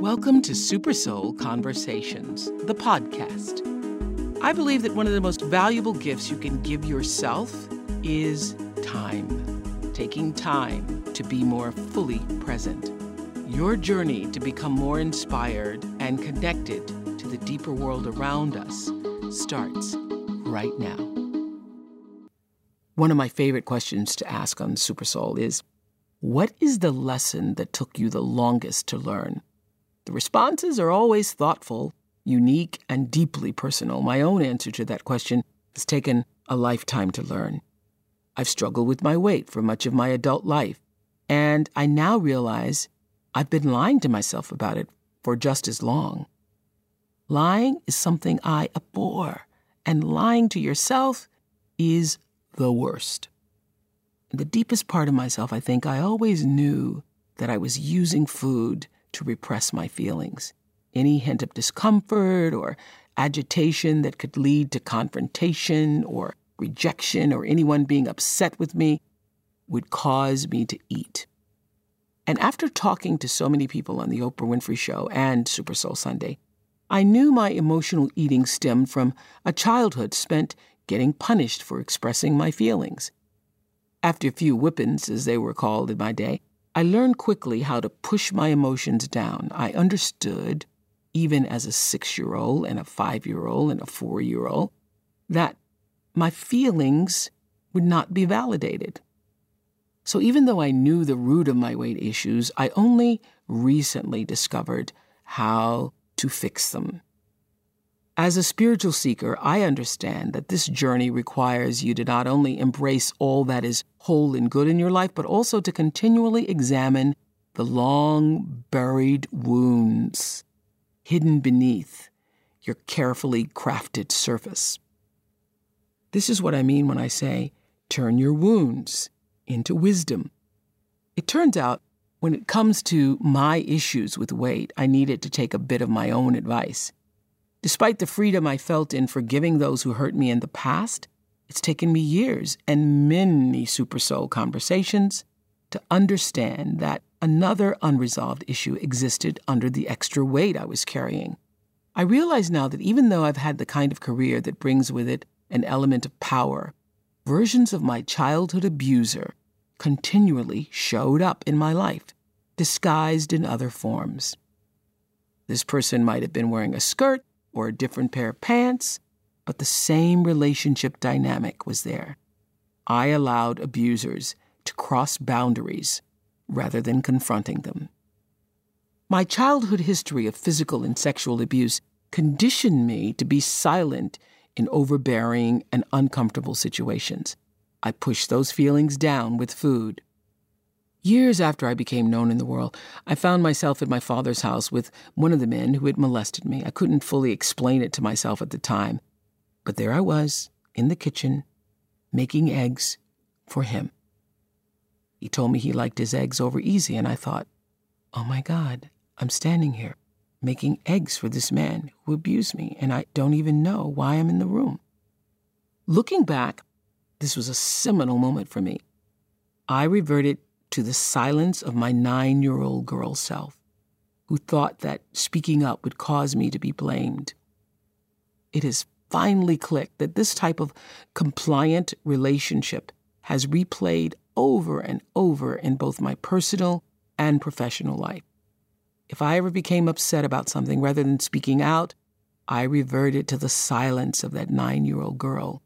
Welcome to Super Soul Conversations, the podcast. I believe that one of the most valuable gifts you can give yourself is time. Taking time to be more fully present. Your journey to become more inspired and connected to the deeper world around us starts right now. One of my favorite questions to ask on Super Soul is, what is the lesson that took you the longest to learn? The responses are always thoughtful, unique, and deeply personal. My own answer to that question has taken a lifetime to learn. I've struggled with my weight for much of my adult life, and I now realize I've been lying to myself about it for just as long. Lying is something I abhor, and lying to yourself is the worst. The deepest part of myself, I think, I always knew that I was using food to repress my feelings. Any hint of discomfort or agitation that could lead to confrontation or rejection or anyone being upset with me would cause me to eat. And after talking to so many people on The Oprah Winfrey Show and Super Soul Sunday, I knew my emotional eating stemmed from a childhood spent getting punished for expressing my feelings. After a few whippings, as they were called in my day, I learned quickly how to push my emotions down. I understood, even as a 6-year-old and a 5-year-old and a 4-year-old, that my feelings would not be validated. So even though I knew the root of my weight issues, I only recently discovered how to fix them. As a spiritual seeker, I understand that this journey requires you to not only embrace all that is whole and good in your life, but also to continually examine the long-buried wounds hidden beneath your carefully crafted surface. This is what I mean when I say, turn your wounds into wisdom. It turns out, when it comes to my issues with weight, I needed to take a bit of my own advice. Despite the freedom I felt in forgiving those who hurt me in the past, it's taken me years and many Super Soul conversations to understand that another unresolved issue existed under the extra weight I was carrying. I realize now that even though I've had the kind of career that brings with it an element of power, versions of my childhood abuser continually showed up in my life, disguised in other forms. This person might have been wearing a skirt or a different pair of pants, but the same relationship dynamic was there. I allowed abusers to cross boundaries rather than confronting them. My childhood history of physical and sexual abuse conditioned me to be silent in overbearing and uncomfortable situations. I pushed those feelings down with food. Years after I became known in the world, I found myself at my father's house with one of the men who had molested me. I couldn't fully explain it to myself at the time, but there I was in the kitchen making eggs for him. He told me he liked his eggs over easy, and I thought, oh my God, I'm standing here making eggs for this man who abused me, and I don't even know why I'm in the room. Looking back, this was a seminal moment for me. I reverted to the silence of my 9-year-old girl self, who thought that speaking up would cause me to be blamed. It has finally clicked that this type of compliant relationship has replayed over and over in both my personal and professional life. If I ever became upset about something, rather than speaking out, I reverted to the silence of that 9-year-old girl,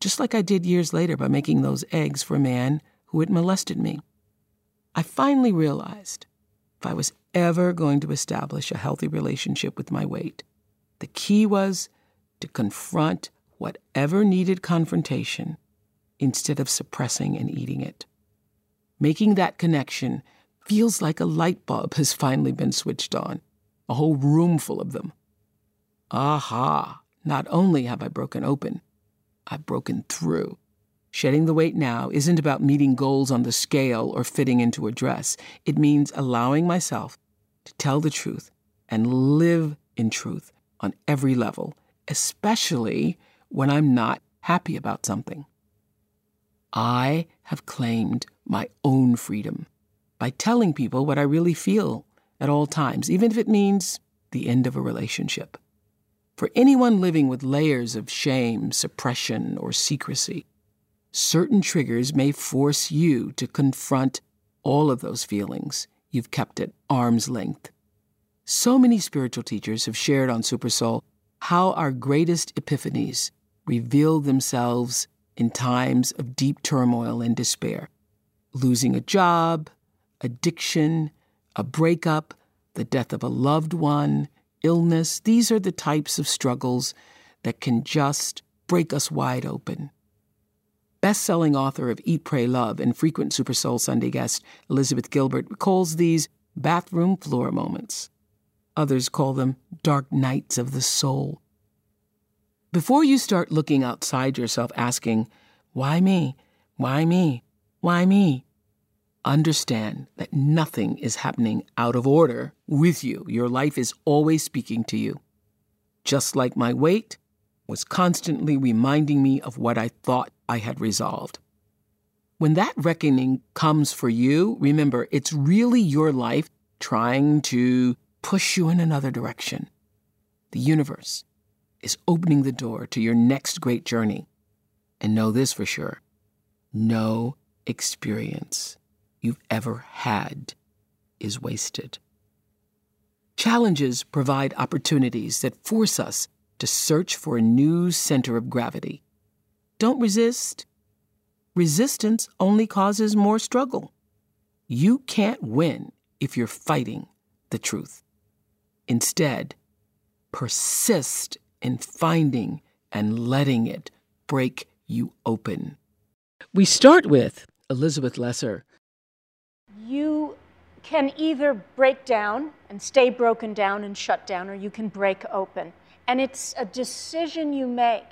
just like I did years later by making those eggs for a man who had molested me. I finally realized if I was ever going to establish a healthy relationship with my weight, the key was to confront whatever needed confrontation instead of suppressing and eating it. Making that connection feels like a light bulb has finally been switched on, a whole room full of them. Aha, not only have I broken open, I've broken through. Shedding the weight now isn't about meeting goals on the scale or fitting into a dress. It means allowing myself to tell the truth and live in truth on every level, especially when I'm not happy about something. I have claimed my own freedom by telling people what I really feel at all times, even if it means the end of a relationship. For anyone living with layers of shame, suppression, or secrecy, certain triggers may force you to confront all of those feelings you've kept at arm's length. So many spiritual teachers have shared on Super Soul how our greatest epiphanies reveal themselves in times of deep turmoil and despair. Losing a job, addiction, a breakup, the death of a loved one, illness, these are the types of struggles that can just break us wide open. Best-selling author of Eat, Pray, Love and frequent Super Soul Sunday guest Elizabeth Gilbert calls these bathroom floor moments. Others call them dark nights of the soul. Before you start looking outside yourself asking, why me? Why me? Why me? Understand that nothing is happening out of order with you. Your life is always speaking to you. Just like my weight was constantly reminding me of what I thought I had resolved. When that reckoning comes for you, remember, it's really your life trying to push you in another direction. The universe is opening the door to your next great journey. And know this for sure, no experience you've ever had is wasted. Challenges provide opportunities that force us to search for a new center of gravity. Don't resist. Resistance only causes more struggle. You can't win if you're fighting the truth. Instead, persist in finding and letting it break you open. We start with Elizabeth Lesser. You can either break down and stay broken down and shut down, or you can break open. And it's a decision you make.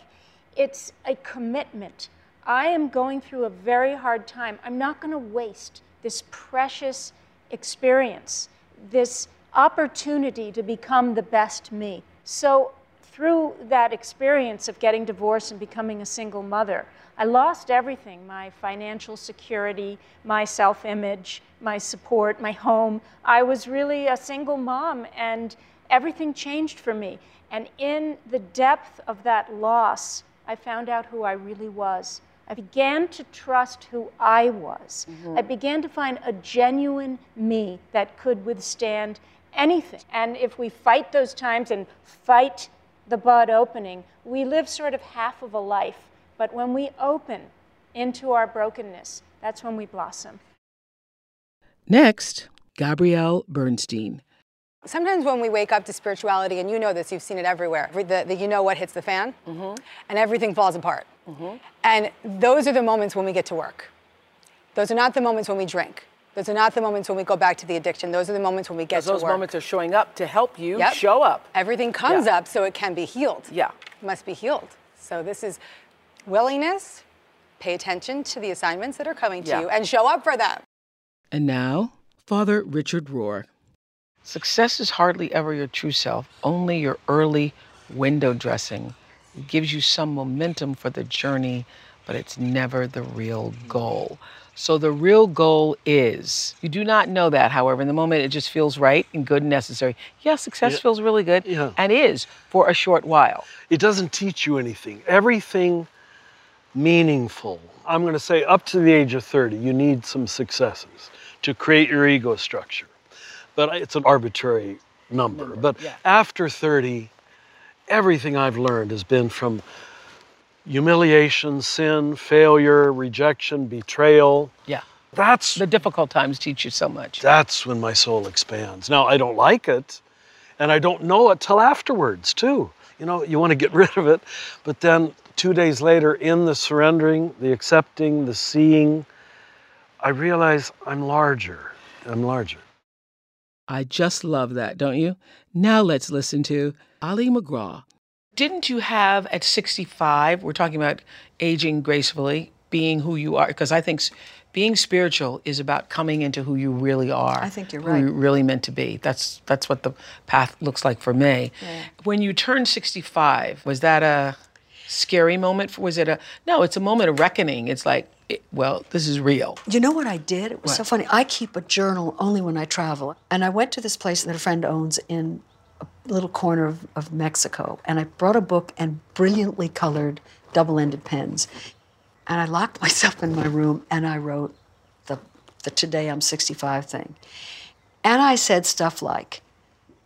It's a commitment. I am going through a very hard time. I'm not going to waste this precious experience, this opportunity to become the best me. So through that experience of getting divorced and becoming a single mother, I lost everything, my financial security, my self-image, my support, my home. I was really a single mom, and everything changed for me. And in the depth of that loss, I found out who I really was. I began to trust who I was. Mm-hmm. I began to find a genuine me that could withstand anything. And if we fight those times and fight the bud opening, we live sort of half of a life. But when we open into our brokenness, that's when we blossom. Next, Gabrielle Bernstein. Sometimes when we wake up to spirituality, and you know this, you've seen it everywhere, the you know what hits the fan, mm-hmm. and everything falls apart. Mm-hmm. And those are the moments when we get to work. Those are not the moments when we drink. Those are not the moments when we go back to the addiction. Those are the moments when we get to work. Those moments are showing up to help you show up. Everything comes up so it can be healed. Yeah. It must be healed. So this is willingness, pay attention to the assignments that are coming to you, and show up for them. And now, Father Richard Rohr. Success is hardly ever your true self, only your early window dressing. It gives you some momentum for the journey, but it's never the real goal. So the real goal is, you do not know that, however, in the moment it just feels right and good and necessary. Yeah, success feels really good and is for a short while. It doesn't teach you anything. Everything meaningful. I'm going to say up to the age of 30, you need some successes to create your ego structure. But it's an arbitrary number. But after 30, everything I've learned has been from humiliation, sin, failure, rejection, betrayal. Yeah. That's... the difficult times teach you so much. That's when my soul expands. Now, I don't like it, and I don't know it till afterwards, too. You know, you want to get rid of it, but then 2 days later, in the surrendering, the accepting, the seeing, I realize I'm larger. I'm larger. I just love that, don't you? Now let's listen to Ali McGraw. Didn't you have at 65, we're talking about aging gracefully, being who you are, because I think being spiritual is about coming into who you really are. I think you're right. Who you're really meant to be. That's what the path looks like for me. Yeah. When you turned 65, was that a scary moment? Was it a... no, it's a moment of reckoning. It's like, well, this is real. You know what I did? It was so funny. I keep a journal only when I travel. And I went to this place that a friend owns in a little corner of Mexico. And I brought a book and brilliantly colored double-ended pens. And I locked myself in my room and I wrote the today I'm 65 thing. And I said stuff like,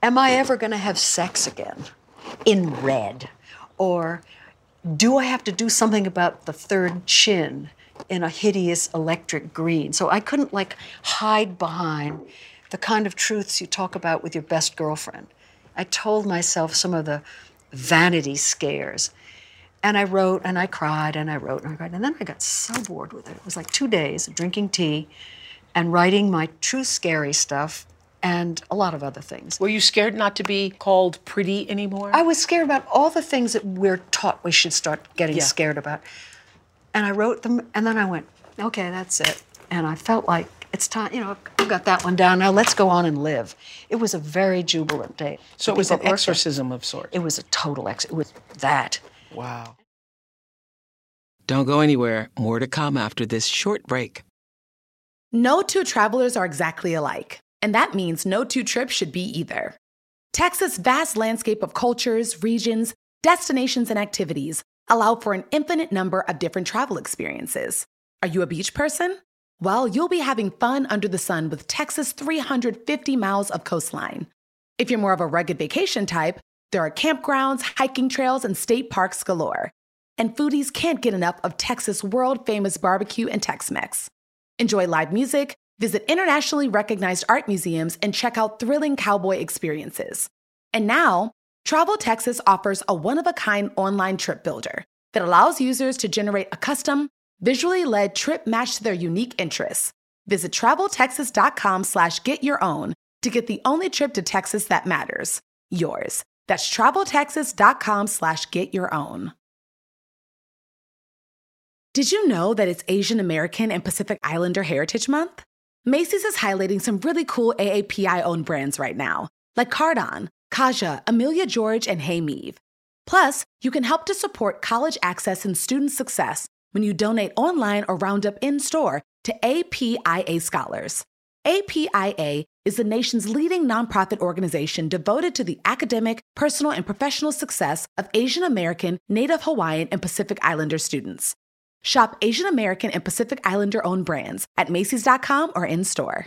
am I ever going to have sex again? In red. Or do I have to do something about the third chin? In a hideous electric green. So I couldn't, like, hide behind the kind of truths you talk about with your best girlfriend. I told myself some of the vanity scares. And I wrote, and I cried, and I wrote, and I cried. And then I got so bored with it. It was like 2 days of drinking tea and writing my true scary stuff and a lot of other things. Were you scared not to be called pretty anymore? I was scared about all the things that we're taught we should start getting scared about. And I wrote them, and then I went, okay, that's it. And I felt like it's time, you know, I've got that one down now, let's go on and live. It was a very jubilant day. So it was an exorcism of sorts. It was a total exorcism. It was that. Wow. Don't go anywhere. More to come after this short break. No two travelers are exactly alike, and that means no two trips should be either. Texas' vast landscape of cultures, regions, destinations, and activities allow for an infinite number of different travel experiences. Are you a beach person? Well, you'll be having fun under the sun with Texas' 350 miles of coastline. If you're more of a rugged vacation type, there are campgrounds, hiking trails, and state parks galore. And foodies can't get enough of Texas' world-famous barbecue and Tex-Mex. Enjoy live music, visit internationally recognized art museums, and check out thrilling cowboy experiences. And now, Travel Texas offers a one-of-a-kind online trip builder that allows users to generate a custom, visually-led trip matched to their unique interests. Visit TravelTexas.com/getyourown to get the only trip to Texas that matters, yours. That's TravelTexas.com/getyourown. Did you know that it's Asian American and Pacific Islander Heritage Month? Macy's is highlighting some really cool AAPI-owned brands right now, like Cardon, Kaja, Amelia George, and Hey Meave. Plus, you can help to support college access and student success when you donate online or round up in-store to APIA Scholars. APIA is the nation's leading nonprofit organization devoted to the academic, personal, and professional success of Asian American, Native Hawaiian, and Pacific Islander students. Shop Asian American and Pacific Islander-owned brands at Macy's.com or in-store.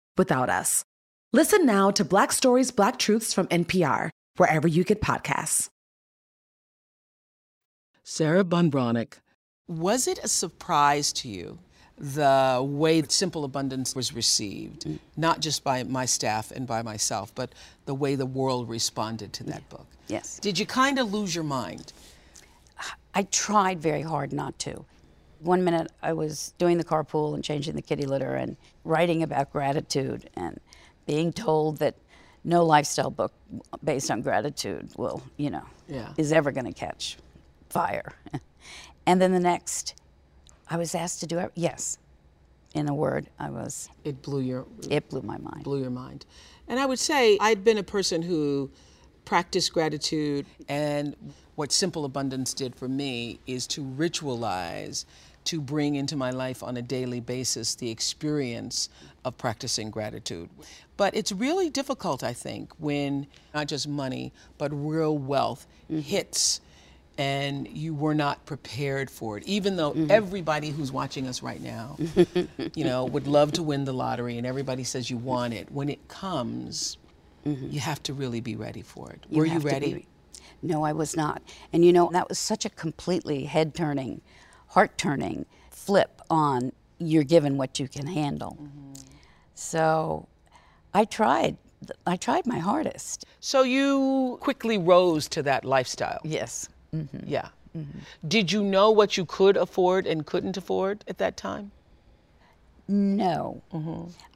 without us. Listen now to Black Stories, Black Truths from NPR, wherever you get podcasts. Sarah Bonbronick. Was it a surprise to you the way Simple Abundance was received, not just by my staff and by myself, but the way the world responded to that book? Yes. Did you kind of lose your mind? I tried very hard not to. One minute I was doing the carpool and changing the kitty litter and writing about gratitude and being told that no lifestyle book based on gratitude will, you know, is ever going to catch fire. And then the next, I was asked to do it. Yes, in a word, I was. It blew my mind. Blew your mind. And I would say I'd been a person who practiced gratitude, and what Simple Abundance did for me is to ritualize, to bring into my life on a daily basis the experience of practicing gratitude. But it's really difficult, I think, when not just money, but real wealth hits and you were not prepared for it, even though everybody who's watching us right now, you know, would love to win the lottery and everybody says you want it. When it comes, you have to really be ready for it. Were you ready? No, I was not. And you know, that was such a completely head-turning, heart-turning flip on you're given what you can handle. So I tried my hardest. So you quickly rose to that lifestyle? Yes. Did you know what you could afford and couldn't afford at that time? No.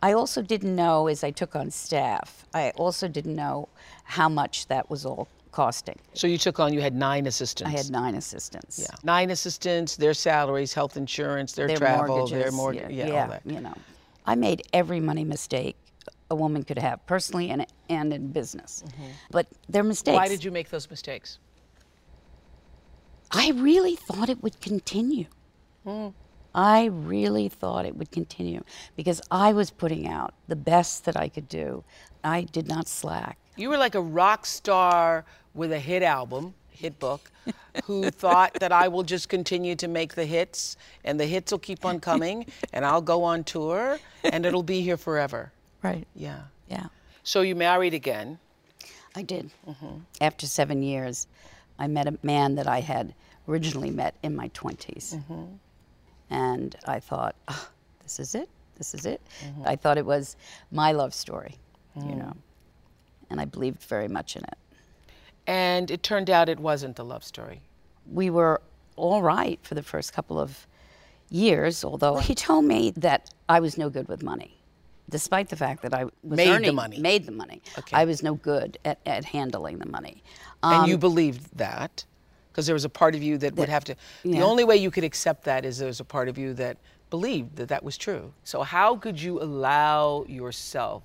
I also didn't know, as I took on staff, I also didn't know how much that was all costing. So you took on, you had 9 assistants. I had 9 assistants. Yeah. 9 assistants, their salaries, health insurance, their travel, mortgages, their mortgage, all that. You know, I made every money mistake a woman could have, personally and in business. But they're mistakes. Why did you make those mistakes? I really thought it would continue. I really thought it would continue because I was putting out the best that I could do. I did not slack. You were like a rock star with a hit album, hit book, who thought that I will just continue to make the hits and the hits will keep on coming and I'll go on tour and it'll be here forever. Right. Yeah. Yeah. So you married again? I did. After 7 years. I met a man that I had originally met in my 20s. And I thought, oh, this is it, this is it. I thought it was my love story, you know, and I believed very much in it. And it turned out it wasn't the love story. We were all right for the first couple of years, although he told me that I was no good with money. Despite the fact that I was made the money. Okay. I was no good at handling the money. And you believed that, because there was a part of you that would have to, the only way you could accept that is there was a part of you that believed that that was true. So how could you allow yourself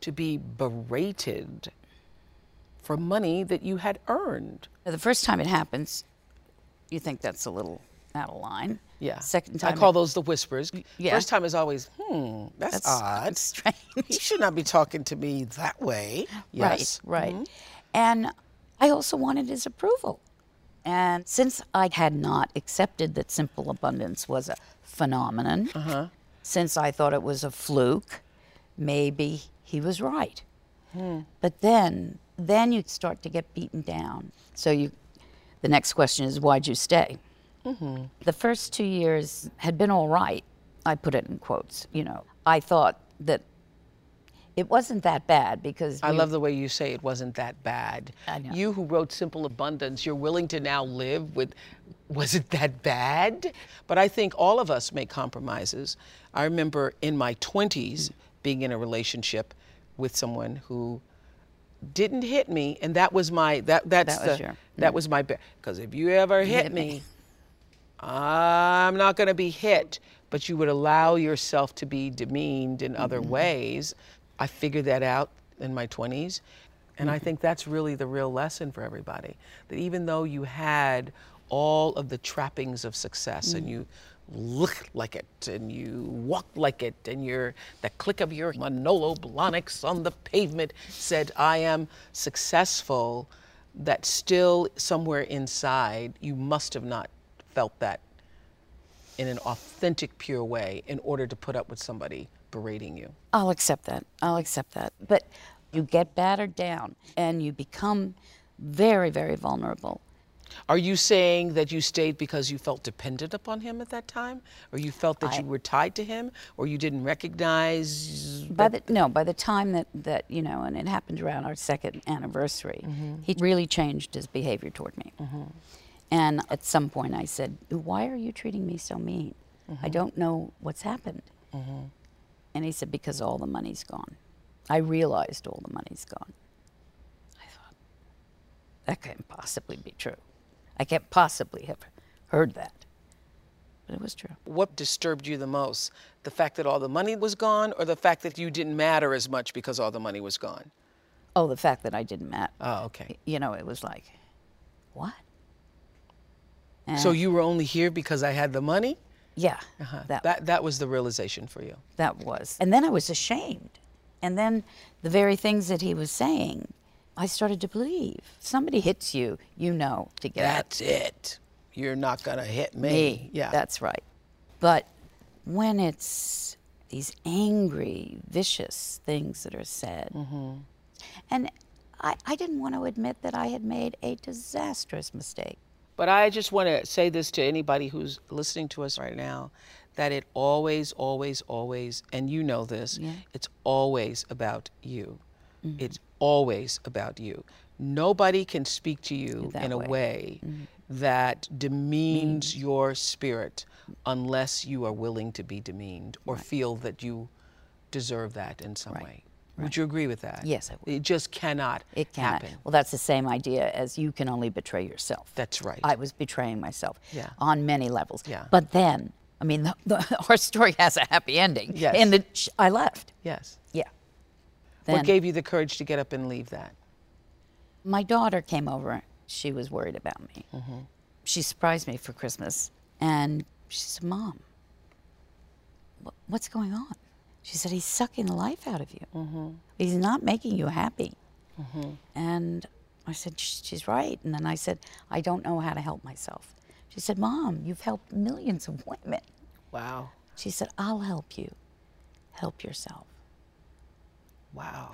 to be berated for money that you had earned? The first time it happens, you think that's a little out of line. Yeah. Second time. I call those the whispers. Yeah. First time is always, that's odd. That's strange. You should not be talking to me that way. Yes. Right, right. And I also wanted his approval. And since I had not accepted that Simple Abundance was a phenomenon, since I thought it was a fluke, maybe he was right. But then you start to get beaten down. So the next question is, why'd you stay? The first 2 years had been all right. I put it in quotes, you know. I thought that it wasn't that bad because... I love the way you say it wasn't that bad. I know. You who wrote Simple Abundance, you're willing to now live with, was it that bad? But I think all of us make compromises. I remember in my 20s being in a relationship with someone who didn't hit me, and that was my... Because if you ever hit me... I'm not going to be hit, but you would allow yourself to be demeaned in other ways. I figured that out in my 20s, and I think that's really the real lesson for everybody, that even though you had all of the trappings of success and you looked like it and you walked like it and the click of your Manolo Blahniks on the pavement said, I am successful, that still somewhere inside you must have not felt that in an authentic, pure way in order to put up with somebody berating you. I'll accept that. I'll accept that. But you get battered down and you become very, very vulnerable. Are you saying that you stayed because you felt dependent upon him at that time? Or you felt that you were tied to him? Or you didn't recognize? By the time that, you know, and it happened around our second anniversary, he really changed his behavior toward me. And at some point I said, why are you treating me so mean? Mm-hmm. I don't know what's happened. Mm-hmm. And he said, because all the money's gone. I realized all the money's gone. I thought, that can't possibly be true. I can't possibly have heard that. But it was true. What disturbed you the most? The fact that all the money was gone, or the fact that you didn't matter as much because all the money was gone? Oh, the fact that I didn't matter. Oh, okay. You know, it was like, what? And so you were only here because I had the money? Yeah. Uh-huh. That was the realization for you. That was. And then I was ashamed. And then the very things that he was saying, I started to believe. Somebody hits you, you know to get That's it. You're not going to hit me. Yeah. That's right. But when it's these angry, vicious things that are said, mm-hmm. and I didn't want to admit that I had made a disastrous mistake. But I just want to say this to anybody who's listening to us right now, that it always, always, and you know this, yeah. it's always about you. Mm-hmm. It's always about you. Nobody can speak to you that in a way mm-hmm. that demeans mm-hmm. your spirit unless you are willing to be demeaned or right. feel that you deserve that in some right. way. Right. Would you agree with that? Yes, I would. It just cannot happen. Well, that's the same idea as you can only betray yourself. That's right. I was betraying myself yeah. on many levels. Yeah. But then, I mean, our story has a happy ending. Yes. And I left. Yes. Yeah. Then, what gave you the courage to get up and leave that? My daughter came over. She was worried about me. Mm-hmm. She surprised me for Christmas. And she said, Mom, what's going on? She said, he's sucking the life out of you. Mm-hmm. He's not making you happy. Mm-hmm. And I said, she's right. And then I said, I don't know how to help myself. She said, Mom, you've helped millions of women. Wow. She said, I'll help you. Help yourself. Wow.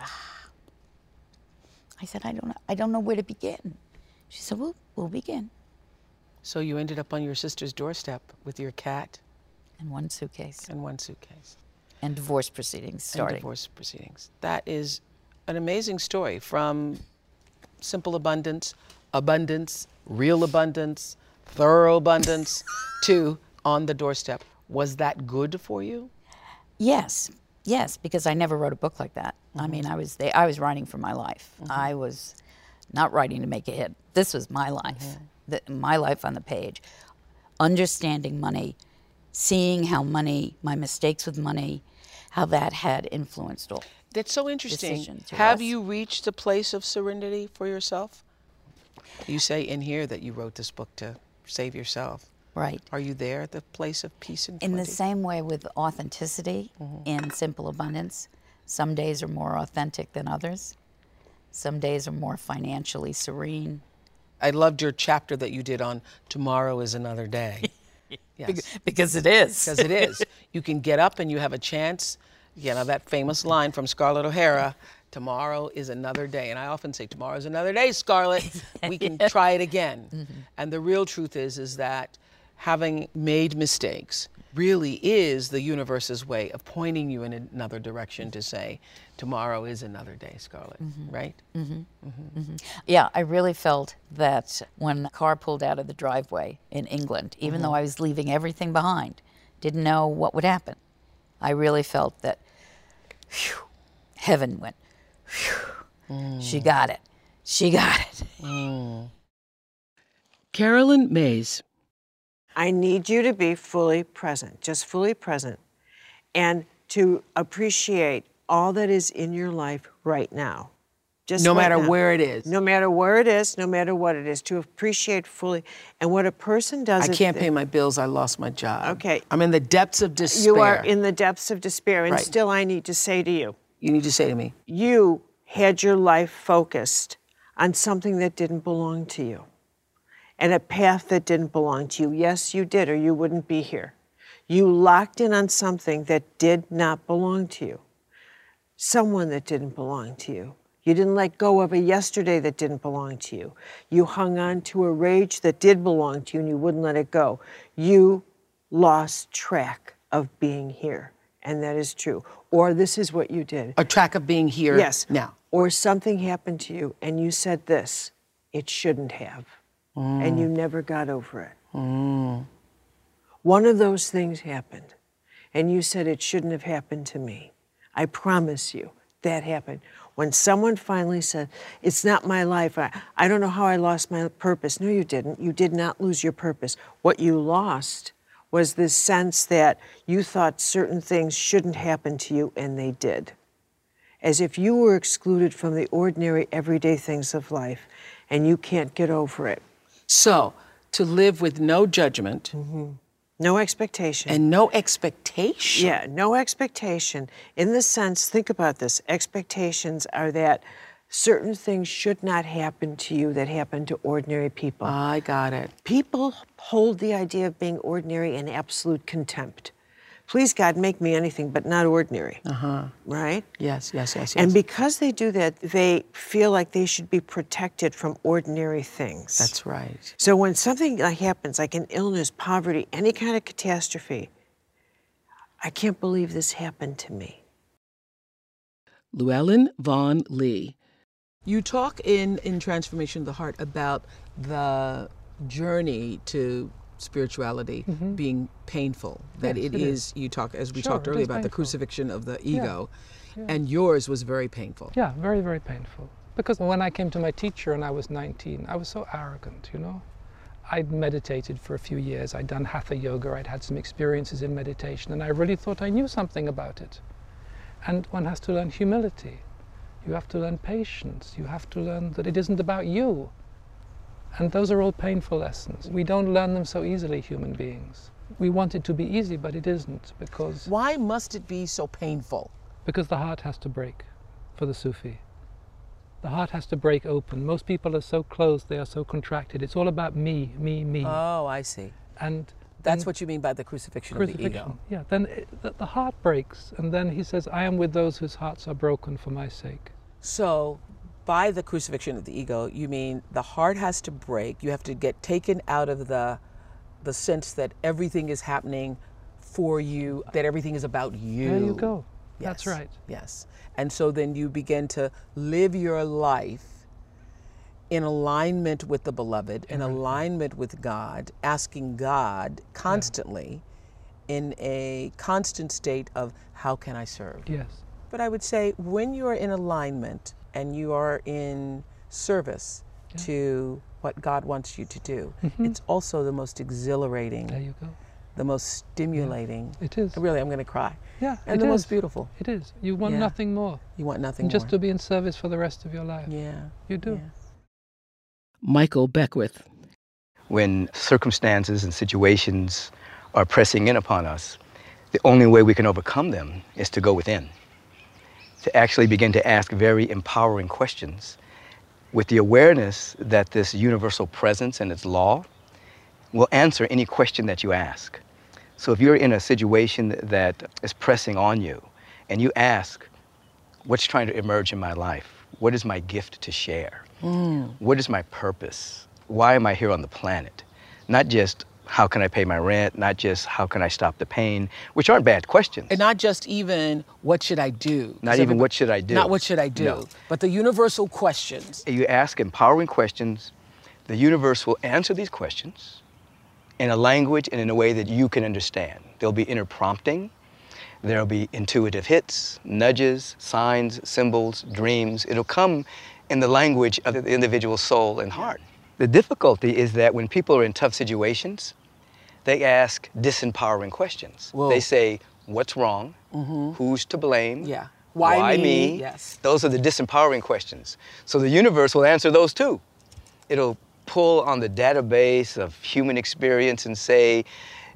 I said, I don't know where to begin. She said, we'll begin. So you ended up on your sister's doorstep with your cat. And one suitcase. And one suitcase. And divorce proceedings starting. And divorce proceedings. That is an amazing story, from simple abundance, real abundance, thorough abundance, to on the doorstep. Was that good for you? Yes, yes, because I never wrote a book like that. Mm-hmm. I mean, I was writing for my life. Mm-hmm. I was not writing to make a hit. This was my life, mm-hmm. My life on the page, understanding money, seeing how money, my mistakes with money, how that had influenced all. That's so interesting. Have you reached the place of serenity for yourself? You say in here that you wrote this book to save yourself. Right. Are you there, the place of peace and plenty? In the same way with authenticity mm-hmm. in Simple Abundance, some days are more authentic than others. Some days are more financially serene. I loved your chapter that you did on tomorrow is another day. Yes. Because it is. Because it is. You can get up and you have a chance. You know, that famous line from Scarlett O'Hara, tomorrow is another day. And I often say, tomorrow is another day, Scarlett. We can yeah. try it again. Mm-hmm. And the real truth is that having made mistakes really is the universe's way of pointing you in another direction to say, tomorrow is another day, Scarlett, mm-hmm. right? Mm-hmm. Mm-hmm. Mm-hmm. Yeah, I really felt that when the car pulled out of the driveway in England, even mm-hmm. though I was leaving everything behind, didn't know what would happen, I really felt that whew, heaven went, whew, she got it, Carolyn Mays. I need you to be fully present, just fully present, and to appreciate all that is in your life right now. Just no matter where it is. No matter where it is, no matter what it is, to appreciate fully. And what a person does... I can't pay my bills, I lost my job. Okay. I'm in the depths of despair. You are in the depths of despair, and right. still I need to say to you... You need to say to me. You had your life focused on something that didn't belong to you. And a path that didn't belong to you. Yes, you did, or you wouldn't be here. You locked in on something that did not belong to you. Someone that didn't belong to you. You didn't let go of a yesterday that didn't belong to you. You hung on to a rage that did belong to you and you wouldn't let it go. You lost track of being here, and that is true. Or this is what you did. A track of being here yes. now. Or something happened to you and you said this, it shouldn't have. and you never got over it. One of those things happened, and you said, it shouldn't have happened to me. I promise you, that happened. When someone finally said, it's not my life, I don't know how I lost my purpose. No, you didn't. You did not lose your purpose. What you lost was this sense that you thought certain things shouldn't happen to you, and they did. As if you were excluded from the ordinary, everyday things of life, and you can't get over it. So, to live with no judgment, no expectation. And no expectation. Yeah, no expectation. In the sense, think about this, expectations are that certain things should not happen to you that happen to ordinary people. I got it. People hold the idea of being ordinary in absolute contempt. Please, God, make me anything but not ordinary. Right? Yes. And because they do that, they feel like they should be protected from ordinary things. That's right. So when something happens, like an illness, poverty, any kind of catastrophe, I can't believe this happened to me. Llewellyn Vaughn-Lee, you talk in Transformation of the Heart about the journey to spirituality being painful, that it is. You talk, as we talked earlier, about painful. The crucifixion of the ego, and yours was very painful. Yeah, very, very painful. Because when I came to my teacher and I was 19, I was so arrogant, you know. I'd meditated for a few years, I'd done hatha yoga, I'd had some experiences in meditation, and I really thought I knew something about it. And one has to learn humility. You have to learn patience. You have to learn that it isn't about you. And those are all painful lessons. We don't learn them so easily, human beings. We want it to be easy, but it isn't, because... Why must it be so painful? Because the heart has to break for the Sufi. The heart has to break open. Most people are so closed, they are so contracted. It's all about me, me, me. Oh, I see. And that's what you mean by the crucifixion of the ego. Yeah, then the heart breaks, and then he says, I am with those whose hearts are broken for my sake. So, by the crucifixion of the ego, you mean the heart has to break. You have to get taken out of the sense that everything is happening for you, that everything is about you. There you go. Yes. That's right. Yes. And so then you begin to live your life in alignment with the beloved, in alignment with God, asking God constantly in a constant state of, how can I serve? Yes. But I would say, when you're in alignment, and you are in service to what God wants you to do, it's also the most exhilarating, the most stimulating. It is. Really, I'm going to cry. Yeah, and the most beautiful. It is. You want nothing more. You want nothing more. Just to be in service for the rest of your life. Yeah. You do. Yeah. Michael Beckwith. When circumstances and situations are pressing in upon us, the only way we can overcome them is to go within. To actually begin to ask very empowering questions with the awareness that this universal presence and its law will answer any question that you ask. So if you're in a situation that is pressing on you and you ask, what's trying to emerge in my life? What is my gift to share? What is my purpose? Why am I here on the planet? Not just, how can I pay my rent? Not just, how can I stop the pain? Which aren't bad questions. And not just even, what should I do? Not even, what should I do? Not what should I do, no. But the universal questions. You ask empowering questions, the universe will answer these questions in a language and in a way that you can understand. There'll be inner prompting, there'll be intuitive hits, nudges, signs, symbols, dreams. It'll come in the language of the individual soul and heart. The difficulty is that when people are in tough situations, they ask disempowering questions. Whoa. They say, what's wrong? Who's to blame? Yeah. Why me? Yes. Those are the disempowering questions. So the universe will answer those too. It'll pull on the database of human experience and say,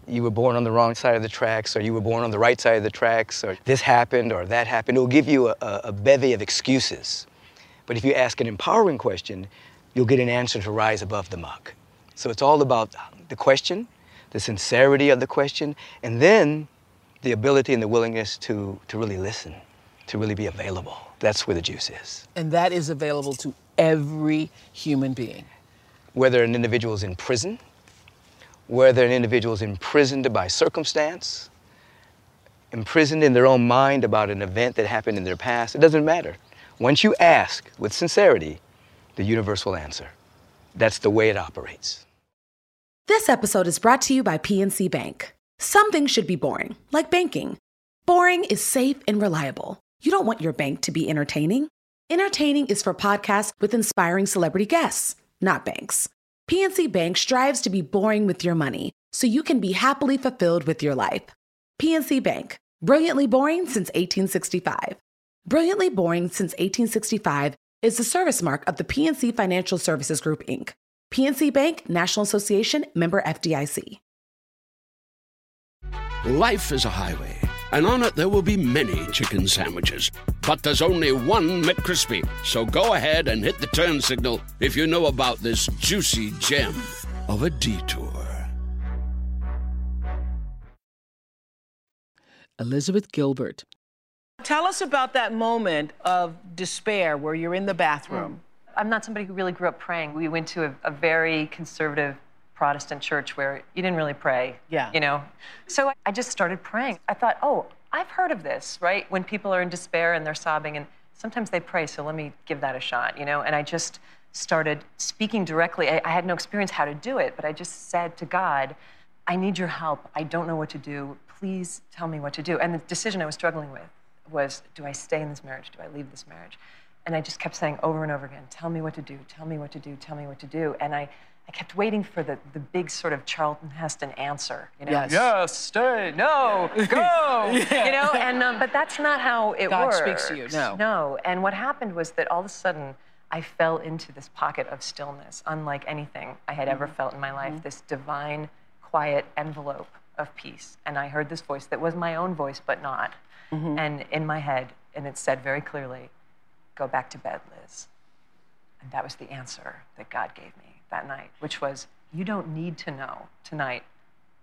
you were born on the wrong side of the tracks, or you were born on the right side of the tracks, or this happened or that happened. It'll give you a bevy of excuses. But if you ask an empowering question, you'll get an answer to rise above the muck. So it's all about the question, the sincerity of the question, and then the ability and the willingness to really listen, to really be available. That's where the juice is. And that is available to every human being. Whether an individual is in prison, whether an individual is imprisoned by circumstance, imprisoned in their own mind about an event that happened in their past, it doesn't matter. Once you ask with sincerity, the universe will answer. that's the way it operates. This episode is brought to you by PNC Bank. Some things should be boring, like banking. Boring is safe and reliable. You don't want your bank to be entertaining. Entertaining is for podcasts with inspiring celebrity guests, not banks. PNC Bank strives to be boring with your money so you can be happily fulfilled with your life. PNC Bank, brilliantly boring since 1865. Brilliantly boring since 1865 is the service mark of the PNC Financial Services Group, Inc. PNC Bank, National Association, member FDIC. Life is a highway, and on it there will be many chicken sandwiches. But there's only one McCrispy, so go ahead and hit the turn signal if you know about this juicy gem of a detour. Elizabeth Gilbert. Tell us about that moment of despair where you're in the bathroom. I'm not somebody who really grew up praying. We went to a very conservative Protestant church where you didn't really pray, you know? So I just started praying. I thought, oh, I've heard of this, right? When people are in despair and they're sobbing and sometimes they pray, so let me give that a shot, you know? And I just started speaking directly. I had no experience how to do it, but I just said to God, I need your help. I don't know what to do. Please tell me what to do. And the decision I was struggling with was, do I stay in this marriage? Do I leave this marriage? And I just kept saying over and over again, tell me what to do, tell me what to do, tell me what to do. And I kept waiting for the big sort of Charlton Heston answer, you know? Yes, stay, no, go, you know? And but that's not how it works. God speaks to you, no. And what happened was that all of a sudden, I fell into this pocket of stillness, unlike anything I had ever felt in my life, this divine, quiet envelope of peace. And I heard this voice that was my own voice, but not. And in my head, and it said very clearly, go back to bed, Liz. And that was the answer that God gave me that night, which was, you don't need to know tonight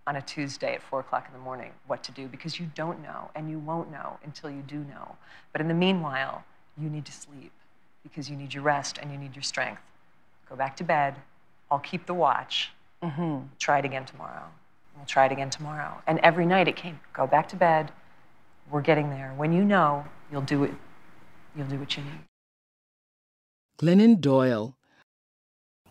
on a Tuesday at 4 o'clock in the morning what to do, because you don't know and you won't know until you do know. But in the meanwhile, you need to sleep because you need your rest and you need your strength. Go back to bed. I'll keep the watch. Try it again tomorrow. We'll try it again tomorrow. And every night it came, go back to bed. We're getting there. When you know, you'll do it. You'll do what you need. Glennon Doyle.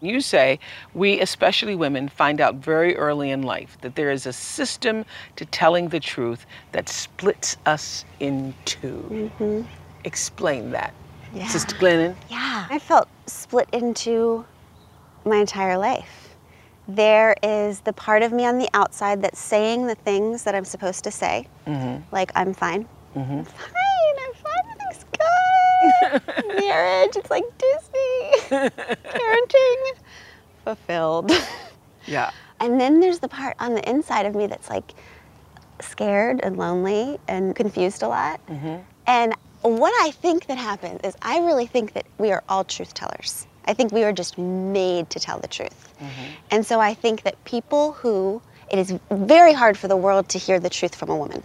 You say, we, especially women, find out very early in life that there is a system to telling the truth that splits us in two. Explain that, Sister Glennon. Yeah, I felt split in two my entire life. There is the part of me on the outside that's saying the things that I'm supposed to say, like, I'm fine. I'm fine. Marriage, it's like Disney. Parenting, fulfilled. Yeah. And then there's the part on the inside of me that's like scared and lonely and confused a lot. And what I think that happened is I really think that we are all truth tellers. I think we are just made to tell the truth. And so I think that people who, it is very hard for the world to hear the truth from a woman.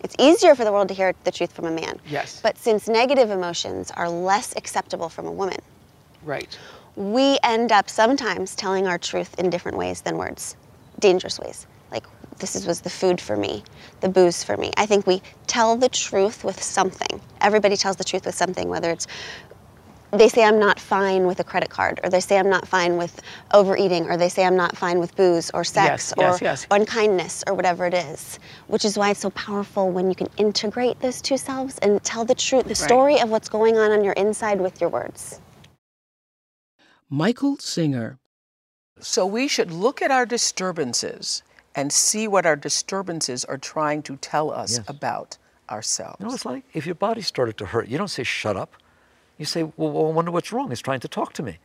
It's easier for the world to hear the truth from a man. But since negative emotions are less acceptable from a woman, we end up sometimes telling our truth in different ways than words, dangerous ways. Like, this was the food for me, the booze for me. I think we tell the truth with something. Everybody tells the truth with something, whether it's, they say I'm not fine with a credit card, or they say I'm not fine with overeating, or they say I'm not fine with booze or sex or unkindness or whatever it is, which is why it's so powerful when you can integrate those two selves and tell the truth, the story of what's going on your inside with your words. Michael Singer. So we should look at our disturbances and see what our disturbances are trying to tell us about ourselves. You know, it's like if your body started to hurt, you don't say shut up. You say, well, I wonder what's wrong. It's trying to talk to me.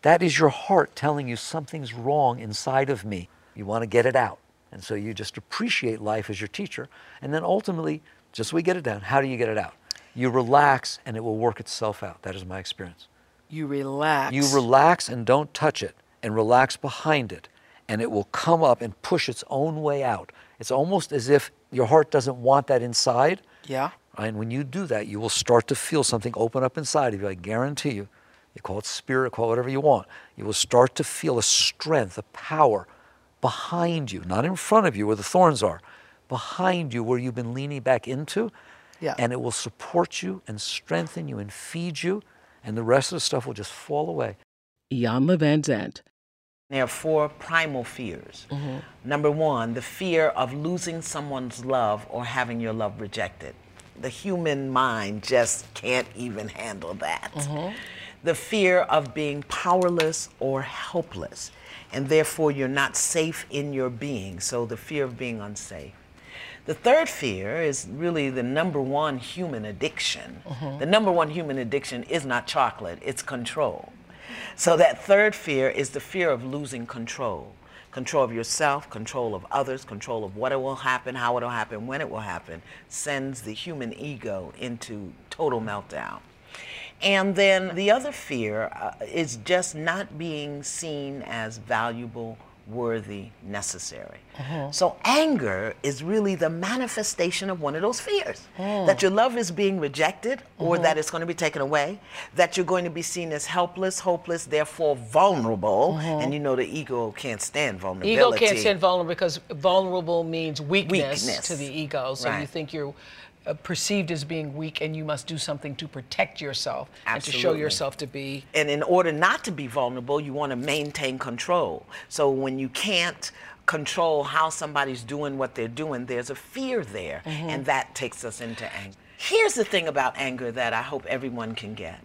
That is your heart telling you something's wrong inside of me. You want to get it out. And so you just appreciate life as your teacher. And then ultimately, just so we get it down, how do you get it out? You relax and it will work itself out. That is my experience. You relax. You relax and don't touch it, and relax behind it. And it will come up and push its own way out. It's almost as if your heart doesn't want that inside. And when you do that, you will start to feel something open up inside of you. I guarantee you, you call it spirit, call it whatever you want. You will start to feel a strength, a power behind you, not in front of you where the thorns are, behind you where you've been leaning back into. And it will support you and strengthen you and feed you. And the rest of the stuff will just fall away. Ian Van Zandt. There are four primal fears. Mm-hmm. Number one, the fear of losing someone's love or having your love rejected. The human mind just can't even handle that. Mm-hmm. The fear of being powerless or helpless, and therefore you're not safe in your being, so the fear of being unsafe. The third fear is really the number one human addiction. Mm-hmm. The number one human addiction is not chocolate, it's control. So that third fear is the fear of losing control. Control of yourself, control of others, control of what will happen, how it will happen, when it will happen, sends the human ego into total meltdown. And then the other fear is just not being seen as valuable, worthy, necessary. Mm-hmm. So anger is really the manifestation of one of those fears, that your love is being rejected, or that it's going to be taken away, that you're going to be seen as helpless, hopeless, therefore vulnerable. Mm-hmm. And you know the ego can't stand vulnerability. Ego can't stand vulnerable because vulnerable means weakness to the ego. So you think you're perceived as being weak, and you must do something to protect yourself. Absolutely. And to show yourself to be. And in order not to be vulnerable, you want to maintain control. So when you can't control how somebody's doing what they're doing, there's a fear there, and that takes us into anger. Here's the thing about anger that I hope everyone can get,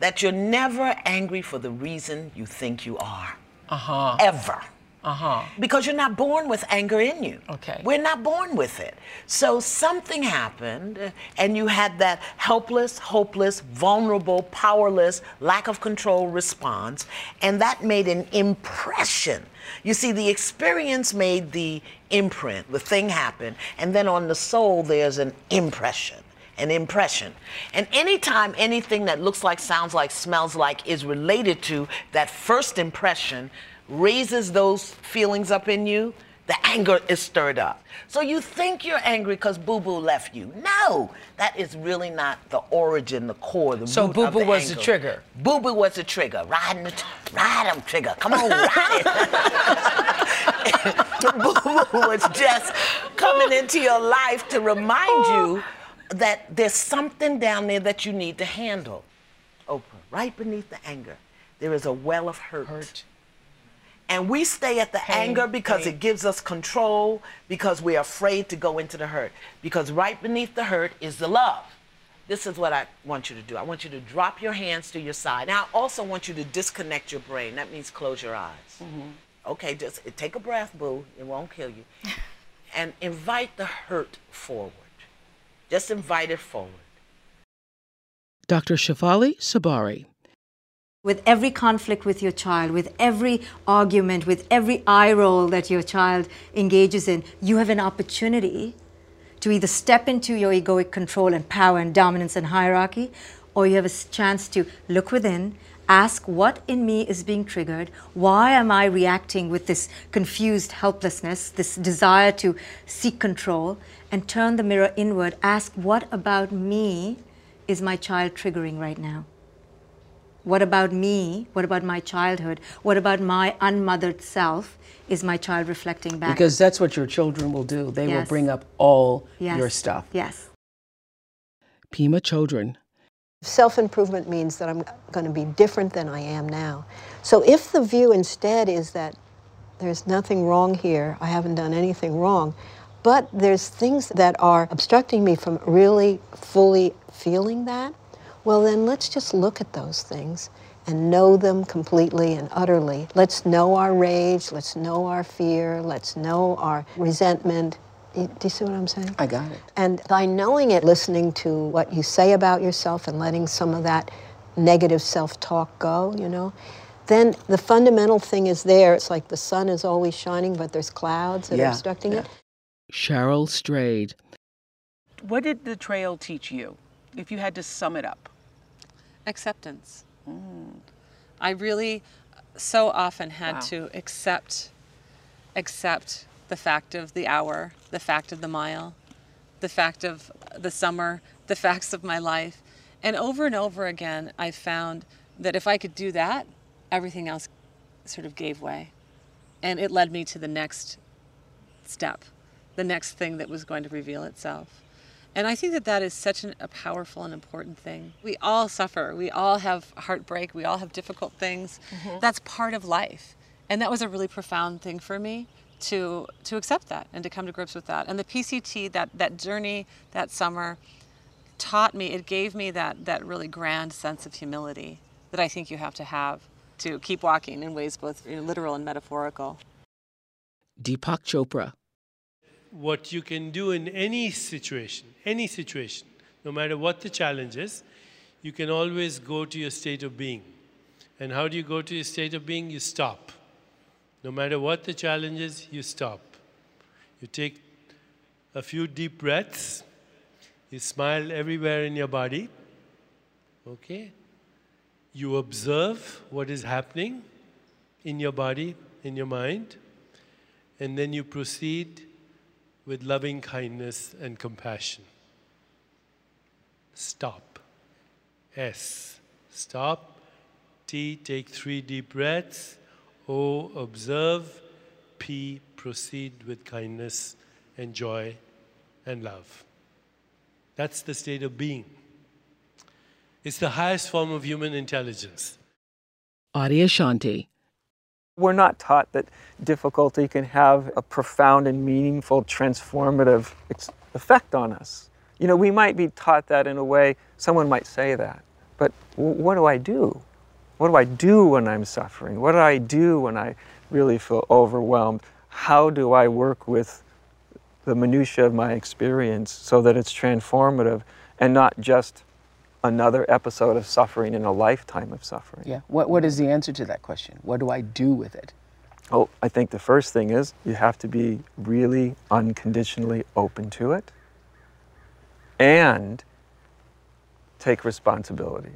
that you're never angry for the reason you think you are. Ever. Because you're not born with anger in you. We're not born with it. So something happened, and you had that helpless, hopeless, vulnerable, powerless, lack of control response, and that made an impression. You see, the experience made the imprint, the thing happened, and then on the soul there's an impression. And anytime anything that looks like, sounds like, smells like is related to that first impression, raises those feelings up in you, the anger is stirred up. So you think you're angry because Boo-Boo left you. No, that is really not the origin, the core, the root of the anger. So Boo-Boo was the trigger. Boo-Boo was the trigger. Ride 'em, trigger. Come on, ride it. Boo-Boo was just coming into your life to remind you that there's something down there that you need to handle. Oprah, right beneath the anger, there is a well of hurt. And we stay at the anger because it gives us control, because we're afraid to go into the hurt. Because right beneath the hurt is the love. This is what I want you to do. I want you to drop your hands to your side. Now, I also want you to disconnect your brain. That means close your eyes. Okay, just take a breath, boo. It won't kill you. And invite the hurt forward. Just invite it forward. Dr. Shefali Sabari. With every conflict with your child, with every argument, with every eye roll that your child engages in, you have an opportunity to either step into your egoic control and power and dominance and hierarchy, or you have a chance to look within, ask what in me is being triggered, why am I reacting with this confused helplessness, this desire to seek control, and turn the mirror inward, ask what about me is my child triggering right now? What about me? What about my childhood? What about my unmothered self? Is my child reflecting back? Because that's what your children will do. They will bring up all your stuff. Pima Children. Self-improvement means that I'm going to be different than I am now. So if the view instead is that there's nothing wrong here, I haven't done anything wrong, but there's things that are obstructing me from really fully feeling that, well, then let's just look at those things and know them completely and utterly. Let's know our rage, let's know our fear, let's know our resentment. Do you see what I'm saying? I got it. And by knowing it, listening to what you say about yourself and letting some of that negative self-talk go, you know, then the fundamental thing is there. It's like the sun is always shining, but there's clouds that are obstructing it. Cheryl Strayed. What did the trail teach you, if you had to sum it up? Acceptance. I really so often had to accept the fact of the hour, the fact of the mile, the fact of the summer, the facts of my life. And over again, I found that if I could do that, everything else sort of gave way. And it led me to the next step, the next thing that was going to reveal itself. And I think that that is such a powerful and important thing. We all suffer. We all have heartbreak. We all have difficult things. That's part of life. And that was a really profound thing for me to accept that and to come to grips with that. And the PCT, that journey that summer taught me, it gave me that really grand sense of humility that I think you have to have to keep walking in ways both literal and metaphorical. Deepak Chopra. What you can do in any situation, no matter what the challenge is, you can always go to your state of being. And how do you go to your state of being? You stop. No matter what the challenge is, you stop. You take a few deep breaths. You smile everywhere in your body. Okay? You observe what is happening in your body, in your mind, and then you proceed with loving kindness and compassion. Stop. S. Stop. T. Take 3 deep breaths. O. Observe. P. Proceed with kindness and joy and love. That's the state of being. It's the highest form of human intelligence. Adia Shanti. We're not taught that difficulty can have a profound and meaningful transformative effect on us. You know, we might be taught that in a way, someone might say that, but what do I do? What do I do when I'm suffering? What do I do when I really feel overwhelmed? How do I work with the minutiae of my experience so that it's transformative and not just another episode of suffering in a lifetime of suffering? Yeah. What is the answer to that question? What do I do with it? Oh, I think the first thing is you have to be really unconditionally open to it and take responsibility.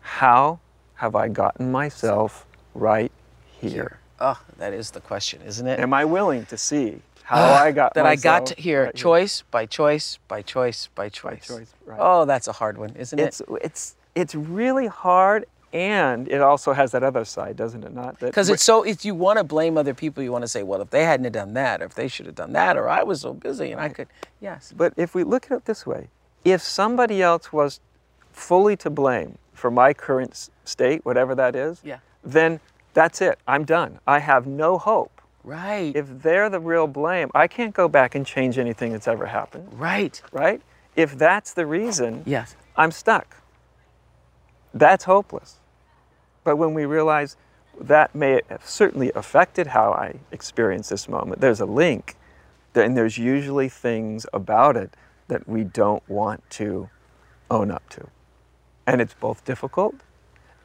How have I gotten myself right here? Oh, that is the question, isn't it? Am I willing to see how I got that myself? I got to here, right, choice by choice by choice by choice. By choice, right. Oh, that's a hard one, isn't it? It's really hard, and it also has that other side, doesn't it? Not that, because it's so, if you want to blame other people, you want to say, well, if they hadn't have done that, or if they should have done that, or I was so busy and I could, yes. But if we look at it this way, if somebody else was fully to blame for my current state, whatever that is, yeah, then that's it. I'm done. I have no hope. Right. If they're the real blame, I can't go back and change anything that's ever happened. Right. Right? If that's the reason, yes, I'm stuck. That's hopeless. But when we realize that may have certainly affected how I experience this moment, there's a link, and there's usually things about it that we don't want to own up to. And it's both difficult,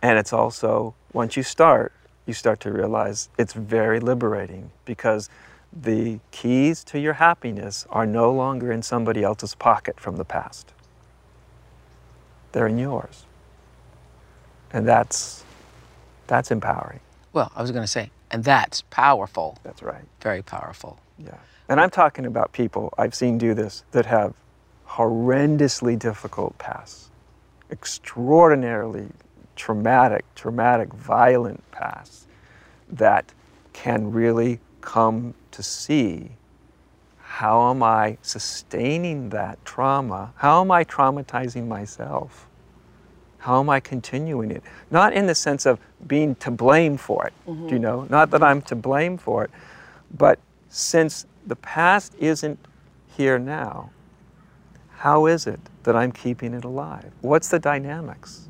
and it's also, once you start to realize it's very liberating, because the keys to your happiness are no longer in somebody else's pocket from the past. They're in yours. And that's empowering. Well, I was going to say, and that's powerful. That's right. Very powerful. Yeah. And I'm talking about people I've seen do this that have horrendously difficult pasts, extraordinarily traumatic, violent past, that can really come to see, how am I sustaining that trauma? How am I traumatizing myself? How am I continuing it? Not in the sense of being to blame for it, mm-hmm, you know, not that I'm to blame for it, but since the past isn't here now, how is it that I'm keeping it alive? What's the dynamics?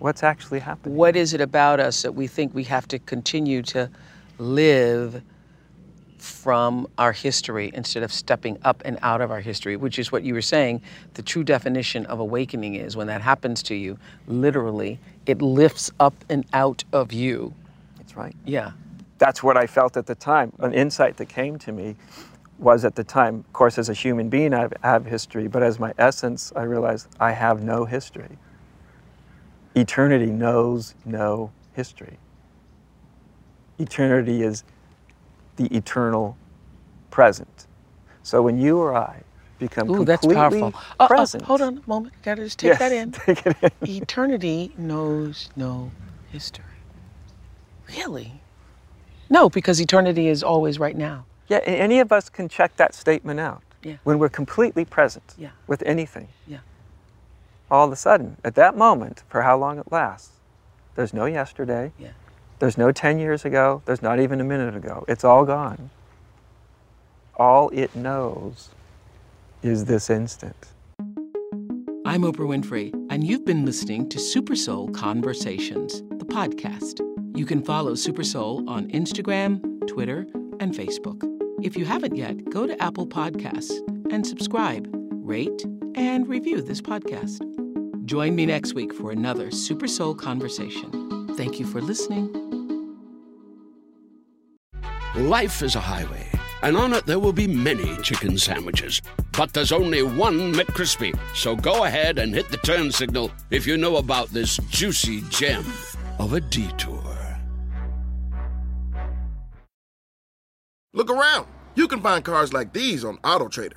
What's actually happening? What is it about us that we think we have to continue to live from our history instead of stepping up and out of our history, which is what you were saying, the true definition of awakening is when that happens to you, literally, it lifts up and out of you. That's right. Yeah. That's what I felt at the time. An insight that came to me was, at the time, of course, as a human being, I have history, but as my essence, I realized I have no history. Eternity knows no history. Eternity is the eternal present. So when you or I become completely present... hold on a moment. Gotta just take that in. Take it in. Eternity knows no history. Really? No, because eternity is always right now. Yeah, and any of us can check that statement out. Yeah. When we're completely present with anything. Yeah. All of a sudden, at that moment, for how long it lasts, there's no yesterday, There's no 10 years ago. There's not even a minute ago. It's all gone. All it knows is this instant. I'm Oprah Winfrey, and you've been listening to Super Soul Conversations, the podcast. You can follow Super Soul on Instagram, Twitter, and Facebook. If you haven't yet, go to Apple Podcasts and subscribe, rate, and review this podcast. Join me next week for another Super Soul Conversation. Thank you for listening. Life is a highway, and on it there will be many chicken sandwiches. But there's only one McCrispy, so go ahead and hit the turn signal if you know about this juicy gem of a detour. Look around. You can find cars like these on AutoTrader,